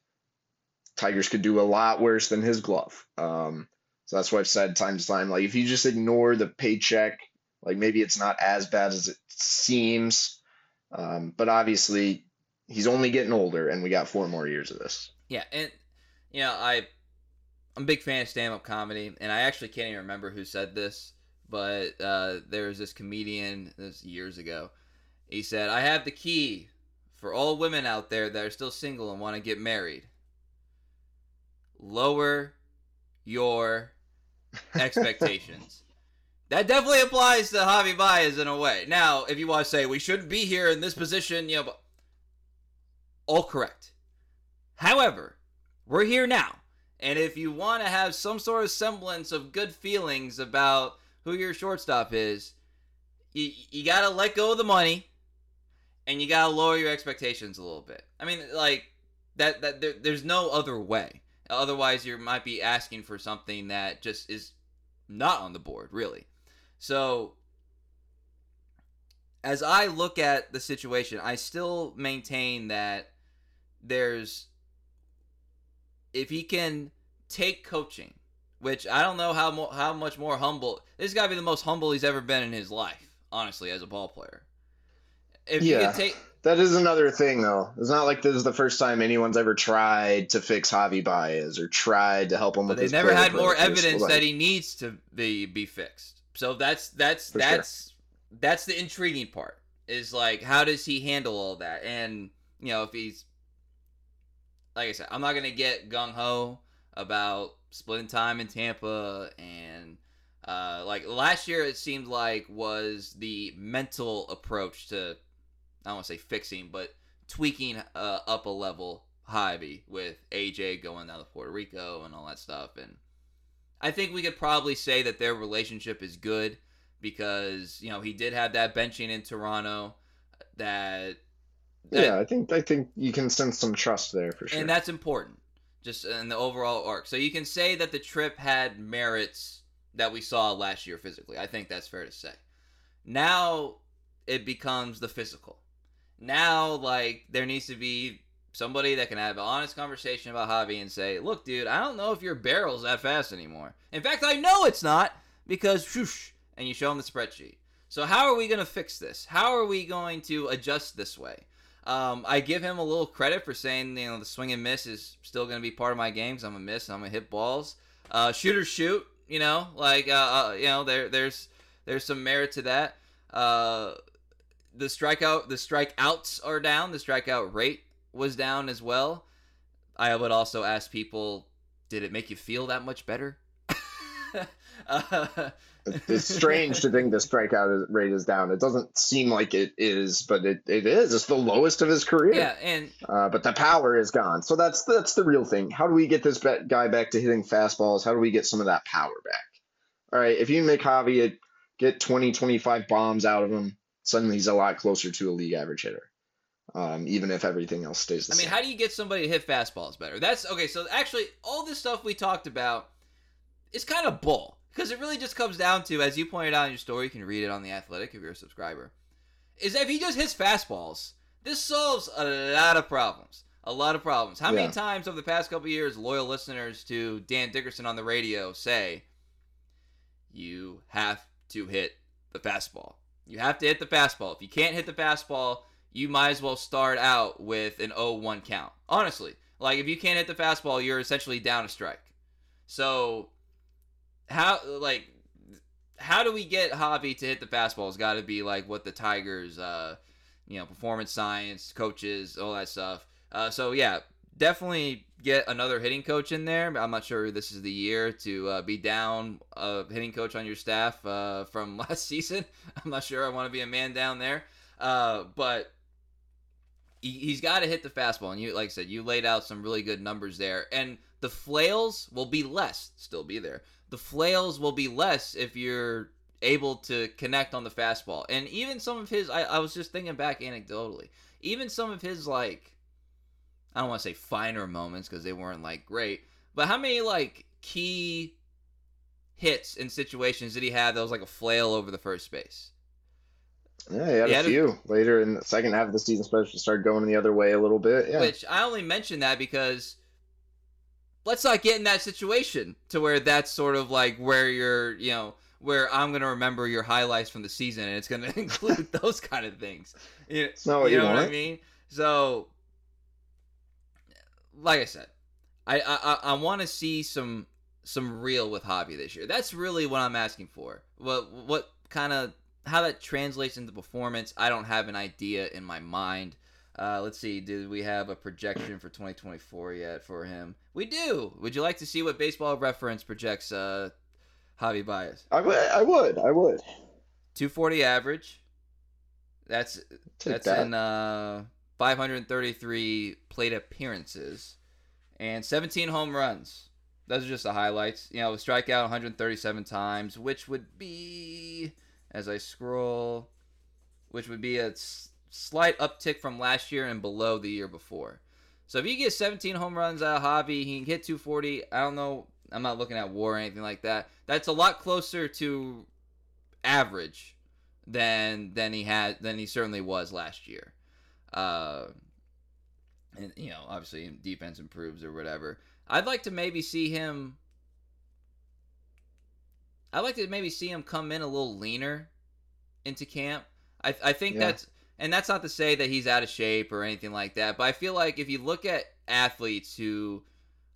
Tigers could do a lot worse than his glove. So that's why I've said time to time, if you just ignore the paycheck, maybe it's not as bad as it seems. But obviously he's only getting older and we got 4 more years of this. Yeah, and I'm a big fan of stand-up comedy, and I actually can't even remember who said this, but there was this comedian this years ago. He said, "I have the key for all women out there that are still single and want to get married. Lower your expectations." That definitely applies to Javi Baez in a way. Now, if you want to say we shouldn't be here in this position, but all correct. However, we're here now, and if you want to have some sort of semblance of good feelings about who your shortstop is, you got to let go of the money, and you got to lower your expectations a little bit. I mean, there's no other way. Otherwise, you might be asking for something that just is not on the board, really. So, as I look at the situation, I still maintain that there's... if he can take coaching, which I don't know how much more humble... this has got to be the most humble he's ever been in his life, honestly, as a ball player. That is another thing, though. It's not this is the first time anyone's ever tried to fix Javi Baez or tried to help him with his... they never had more evidence that he needs to be fixed. So that's the intriguing part, is how does he handle all that? And, if he's... like I said, I'm not going to get gung-ho about splitting time in Tampa. And last year, it seemed was the mental approach to, I don't want to say fixing, but tweaking up a level Javi with AJ going down to Puerto Rico and all that stuff. And I think we could probably say that their relationship is good because, he did have that benching in Toronto that... yeah, I think you can sense some trust there for sure. And that's important, just in the overall arc. So you can say that the trip had merits that we saw last year physically. I think that's fair to say. Now it becomes the physical. Now, there needs to be somebody that can have an honest conversation about Javi and say, "Look, dude, I don't know if your barrel's that fast anymore. In fact, I know it's not because..." Whoosh, and you show them the spreadsheet. So how are we going to fix this? How are we going to adjust this way? I give him a little credit for saying, the swing and miss is still going to be part of my games. I'm going to miss. I'm going to hit balls. Shooters shoot. There's some merit to that. The strikeouts are down. The strikeout rate was down as well. I would also ask people, did it make you feel that much better? It's strange to think the strikeout rate is down. It doesn't seem like it is, but it is. It's the lowest of his career. Yeah, but the power is gone. So that's the real thing. How do we get this guy back to hitting fastballs? How do we get some of that power back? All right, if you make Javi get 20, 25 bombs out of him, suddenly he's a lot closer to a league average hitter, even if everything else stays the same. I mean, how do you get somebody to hit fastballs better? That's okay. So actually, all this stuff we talked about is kind of bull. Because it really just comes down to, as you pointed out in your story, you can read it on The Athletic if you're a subscriber, is that if he just hits fastballs, this solves a lot of problems. A lot of problems. How many times over the past couple of years, loyal listeners to Dan Dickerson on the radio say, you have to hit the fastball. You have to hit the fastball. If you can't hit the fastball, you might as well start out with an 0-1 count. Honestly, like if you can't hit the fastball, you're essentially down a strike. So... How do we get Javi to hit the fastball has got to be like what the Tigers, performance science, coaches, all that stuff. Definitely get another hitting coach in there. I'm not sure this is the year to be down a hitting coach on your staff from last season. I'm not sure I want to be a man down there. But he's got to hit the fastball. And you, like I said, you laid out some really good numbers there. And the flails will be less, still be there. The flails will be less if you're able to connect on the fastball. And even some of his, I was just thinking back anecdotally, even some of his, like, I don't want to say finer moments because they weren't, like, great, but how many, like, key hits and situations did he have that was, like, a flail over the first base? Yeah, he had a few. Later in the second half of the season, especially, started going the other way a little bit. Yeah. Which I only mention that because... let's not get in that situation to where that's sort of like where you're, where I'm going to remember your highlights from the season and it's going to include those kind of things. You know what I mean? So, like I said, I want to see some real with Javi this year. That's really what I'm asking for. What kind of, how that translates into performance, I don't have an idea in my mind. Let's see, did we have a projection for 2024 yet for him? We do. Would you like to see what Baseball Reference projects Javi Baez? I would. 240 average. That's in 533 plate appearances and 17 home runs. Those are just the highlights. We strike out 137 times, which would be, as I scroll, a slight uptick from last year and below the year before. So if you get 17 home runs out of Javi, he can hit 240. I don't know. I'm not looking at WAR or anything like that. That's a lot closer to average than he certainly was last year. And obviously defense improves or whatever. I'd like to maybe see him come in a little leaner into camp. I think that's. And that's not to say that he's out of shape or anything like that, but I feel like if you look at athletes who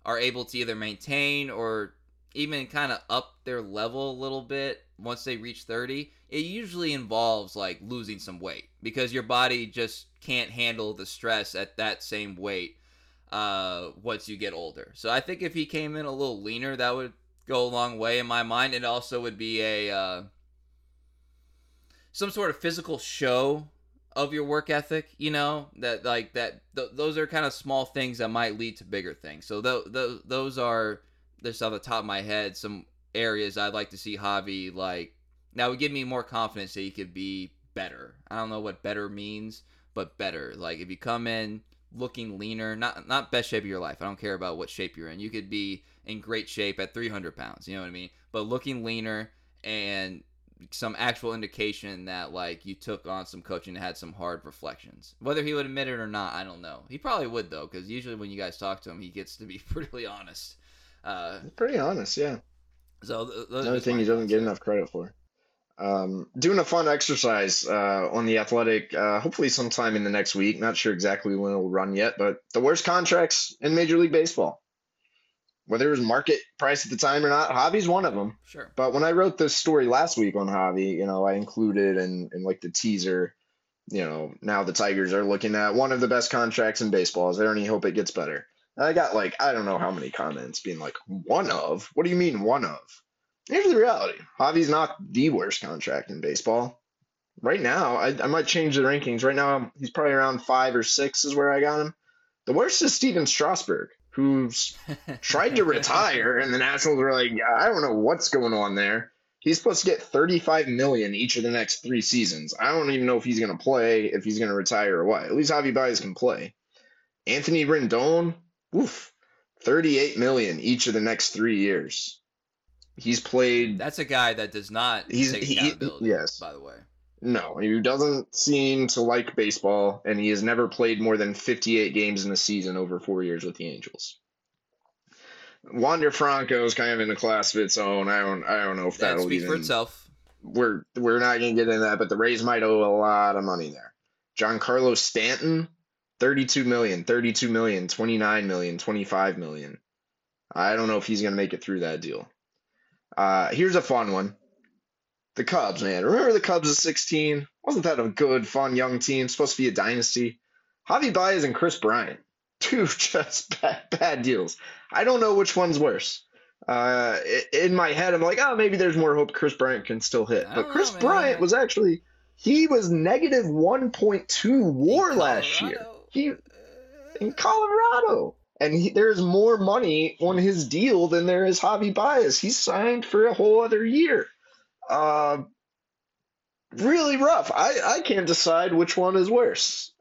are able to either maintain or even kind of up their level a little bit once they reach 30, it usually involves like losing some weight because your body just can't handle the stress at that same weight once you get older. So I think if he came in a little leaner, that would go a long way in my mind. It also would be a some sort of physical show of your work ethic, that like that. Those are kind of small things that might lead to bigger things. So those are just off the top of my head, some areas I'd like to see Javi like. That would give me more confidence that he could be better. I don't know what better means, but better. Like if you come in looking leaner, not best shape of your life. I don't care about what shape you're in. You could be in great shape at 300 pounds. You know what I mean? But looking leaner and some actual indication that like you took on some coaching and had some hard reflections. Whether he would admit it or not, I don't know. He probably would though, because usually when you guys talk to him, he gets to be pretty honest. Pretty honest, yeah. So another thing he doesn't get enough credit for. Doing a fun exercise on The Athletic, hopefully sometime in the next week. Not sure exactly when it'll run yet, but the worst contracts in Major League Baseball. whether it was market price at the time or not, Javi's one of them. Sure. But when I wrote this story last week on Javi, you know, I included in like the teaser, you know, now the Tigers are looking at one of the best contracts in baseball. Is there any hope it gets better? And I got like, I don't know how many comments being like, one of? What do you mean one of? Here's the reality. Javi's not the worst contract in baseball. Right now, I might change the rankings. Right now, he's probably around 5 or 6 is where I got him. The worst is Steven Strasburg, who's tried to retire, and the Nationals were like, yeah, I don't know what's going on there. He's supposed to get $35 million each of the next 3 seasons. I don't even know if he's going to play, if he's going to retire or what. At least Javi Baez can play. Anthony Rendon, oof, $38 million each of the next 3 years. He's played. That's a guy that does not take accountability, yes, by the way. No, he doesn't seem to like baseball, and he has never played more than 58 games in a season over 4 years with the Angels. Wander Franco is kind of in a class of its own. I don't know if that'll speak for itself. We're not going to get into that, but the Rays might owe a lot of money there. Giancarlo Stanton, $32 million, $29 million, $25 million. I don't know if he's going to make it through that deal. Here's a fun one. The Cubs, man. Remember the Cubs of 16? Wasn't that a good, fun, young team? Supposed to be a dynasty. Javi Baez and Chris Bryant. 2 just bad deals. I don't know which one's worse. In my head, I'm like, oh, maybe there's more hope Chris Bryant can still hit. But Chris Bryant was actually, he was negative 1.2 WAR last year. He in Colorado. And there's more money on his deal than there is Javi Baez. He's signed for a whole other year. Really rough. I can't decide which one is worse.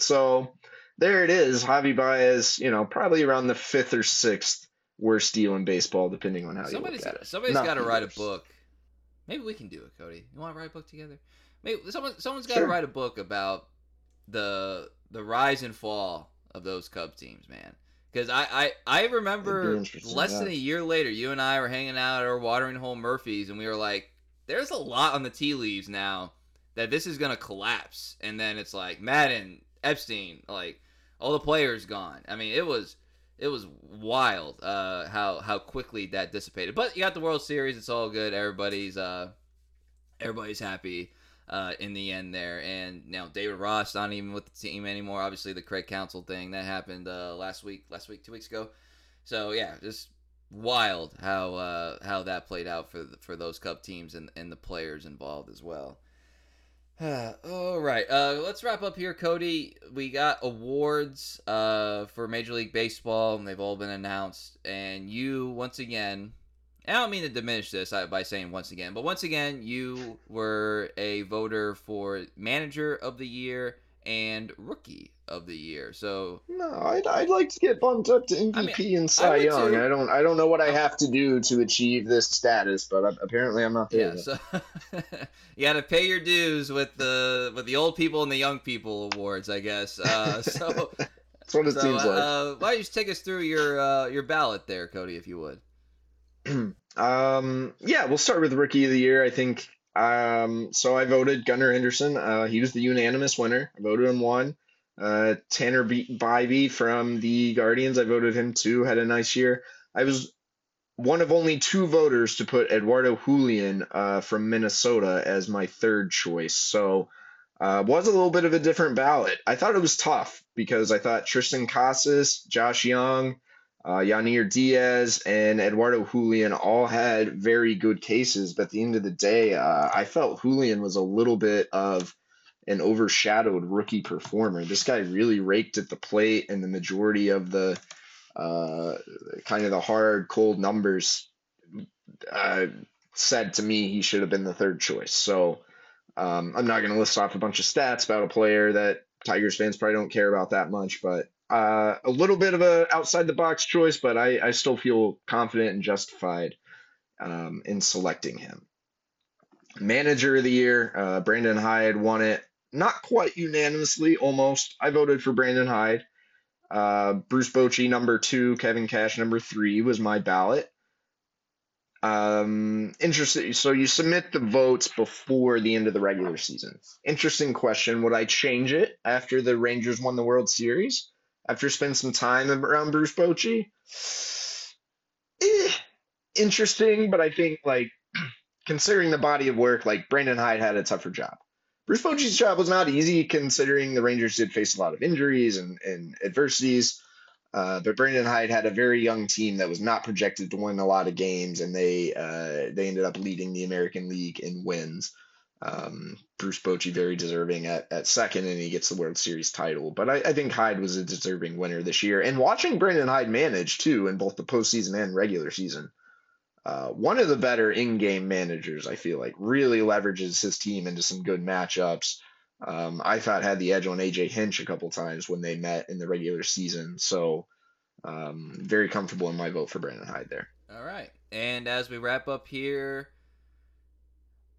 So there it is. Javi Baez, you know, probably around the 5th or 6th worst deal in baseball, depending on how you look at it. Somebody's got to write a book. Maybe we can do it, Cody. You want to write a book together? Maybe someone's got to write a book about the rise and fall of those Cubs teams, man. Because I remember less than a year later, you and I were hanging out at our watering hole Murphy's, and we were like, there's a lot on the tea leaves now that this is going to collapse. And then it's like Madden, Epstein, like all the players gone. I mean, it was wild how quickly that dissipated. But you got the World Series. It's all good. Everybody's happy in the end there. And now David Ross not even with the team anymore. Obviously the Craig Counsell thing that happened last week, 2 weeks ago. So yeah, just wild how that played out for those Cub teams and the players involved as well. All right, let's wrap up here, Cody. We got awards for Major League Baseball, and they've all been announced. And you once again. I don't mean to diminish this by saying once again, but once again, you were a voter for Manager of the Year and Rookie of the Year. So no, I'd like to get bumped up to MVP and Cy Young. Too. I don't know what I have to do to achieve this status, but apparently I'm not there. Yeah, so you got to pay your dues with the old people and the young people awards, I guess. So that's what it seems like. Why don't you just take us through your ballot there, Cody, if you would. Yeah, we'll start with Rookie of the Year, I think. So I voted Gunnar Henderson. He was the unanimous winner. I voted him 1. Tanner Bybee from the Guardians, I voted him 2. Had a nice year. I was one of only 2 voters to put Eduardo Julian from Minnesota as my 3rd choice. So was a little bit of a different ballot. I thought it was tough because I thought Tristan Casas, Josh Young, Yanir Diaz and Eduardo Julian all had very good cases, but at the end of the day, I felt Julian was a little bit of an overshadowed rookie performer. This guy really raked at the plate, and the majority of the kind of the hard, cold numbers said to me he should have been the 3rd choice. So I'm not going to list off a bunch of stats about a player that Tigers fans probably don't care about that much, but a little bit of a outside the box choice, but I still feel confident and justified in selecting him. Manager of the Year, Brandon Hyde won it. Not quite unanimously, almost. I voted for Brandon Hyde. Bruce Bochy, number 2. Kevin Cash, number 3 was my ballot. Interesting. So you submit the votes before the end of the regular season. Interesting question. Would I change it after the Rangers won the World Series? After spending some time around Bruce Bochy, interesting, but I think, like, considering the body of work, like, Brandon Hyde had a tougher job. Bruce Bochy's job was not easy, considering the Rangers did face a lot of injuries and adversities. But Brandon Hyde had a very young team that was not projected to win a lot of games, and they ended up leading the American League in wins. Bruce Bochy, very deserving at second, and he gets the World Series title. But I think Hyde was a deserving winner this year. And watching Brandon Hyde manage, too, in both the postseason and regular season, one of the better in-game managers, I feel like, really leverages his team into some good matchups. I thought had the edge on A.J. Hinch a couple times when they met in the regular season. So very comfortable in my vote for Brandon Hyde there. All right. And as we wrap up here,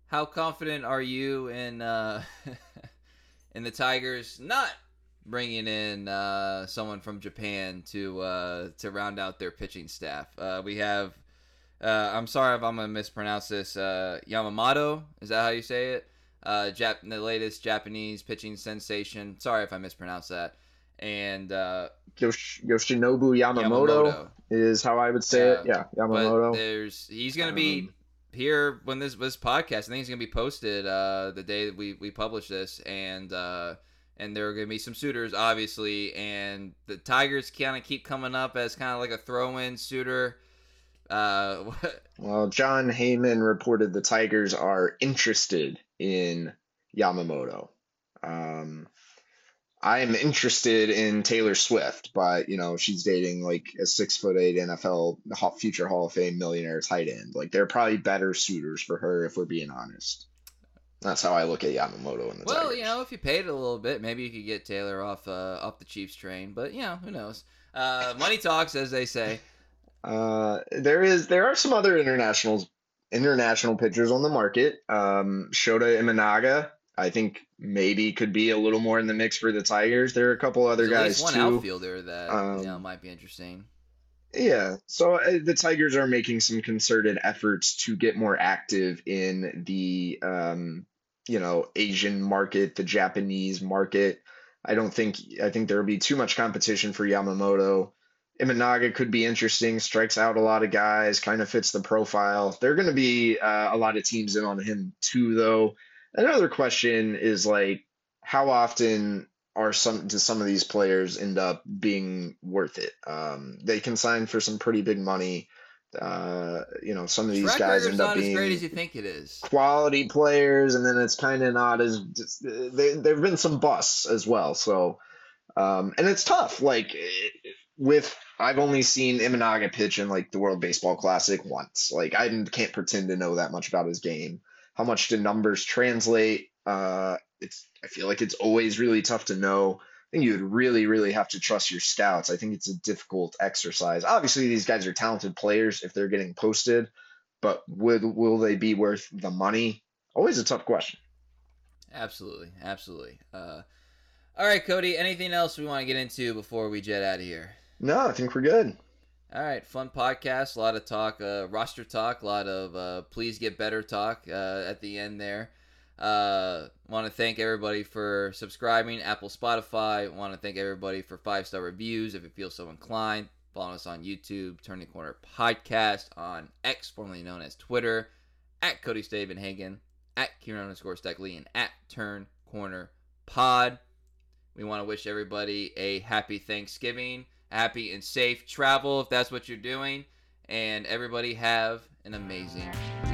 how confident are you in the Tigers not bringing in someone from Japan to round out their pitching staff? We have, I'm sorry if I'm going to mispronounce this, Yamamoto, is that how you say it? The latest Japanese pitching sensation. Sorry if I mispronounced that. And Yoshinobu Yamamoto is how I would say it. Yeah, Yamamoto. He's going to be here when this podcast, I think it's going to be posted the day that we publish this, and there are going to be some suitors, obviously, and the Tigers kind of keep coming up as kind of like a throw-in suitor. Well, John Heyman reported the Tigers are interested in Yamamoto. I'm interested in Taylor Swift, but, you know, she's dating like a 6'8" NFL future Hall of Fame millionaire tight end. Like, they're probably better suitors for her, if we're being honest. That's how I look at Yamamoto in the Tigers. Well, you know, if you paid a little bit, maybe you could get Taylor off the Chiefs train. But, you know, who knows? Money talks, as they say. There are some other international pitchers on the market. Shota Imanaga, I think, maybe could be a little more in the mix for the Tigers. There are a couple other guys, one too. One outfielder that might be interesting. Yeah, so the Tigers are making some concerted efforts to get more active in the, Asian market, the Japanese market. I think there will be too much competition for Yamamoto. Imanaga could be interesting, strikes out a lot of guys, kind of fits the profile. There are going to be a lot of teams in on him, too, though. Another question is, like, how often do some of these players end up being worth it? They can sign for some pretty big money. Some of these guys end up being as great as you think it is. Quality players, and then it's kind of not as – there've been some busts as well. So, and it's tough. Like, I've only seen Imanaga pitch in, like, the World Baseball Classic once. Like, I can't pretend to know that much about his game. How much do numbers translate? I feel like it's always really tough to know. I think you would really, really have to trust your scouts. I think it's a difficult exercise. Obviously, these guys are talented players if they're getting posted, but will they be worth the money? Always a tough question. Absolutely. All right, Cody, anything else we want to get into before we jet out of here? No, I think we're good. All right, fun podcast, a lot of talk, roster talk, a lot of please get better talk at the end there. Want to thank everybody for subscribing, Apple, Spotify. Want to thank everybody for 5-star reviews if you feel so inclined. Follow us on YouTube, Turning Corner Podcast, on X, formerly known as Twitter, at Cody Stavenhagen, at Kieran_Steckley, and at TurnCornerPod. We want to wish everybody a happy Thanksgiving. Happy and safe travel if that's what you're doing. And everybody have an amazing week.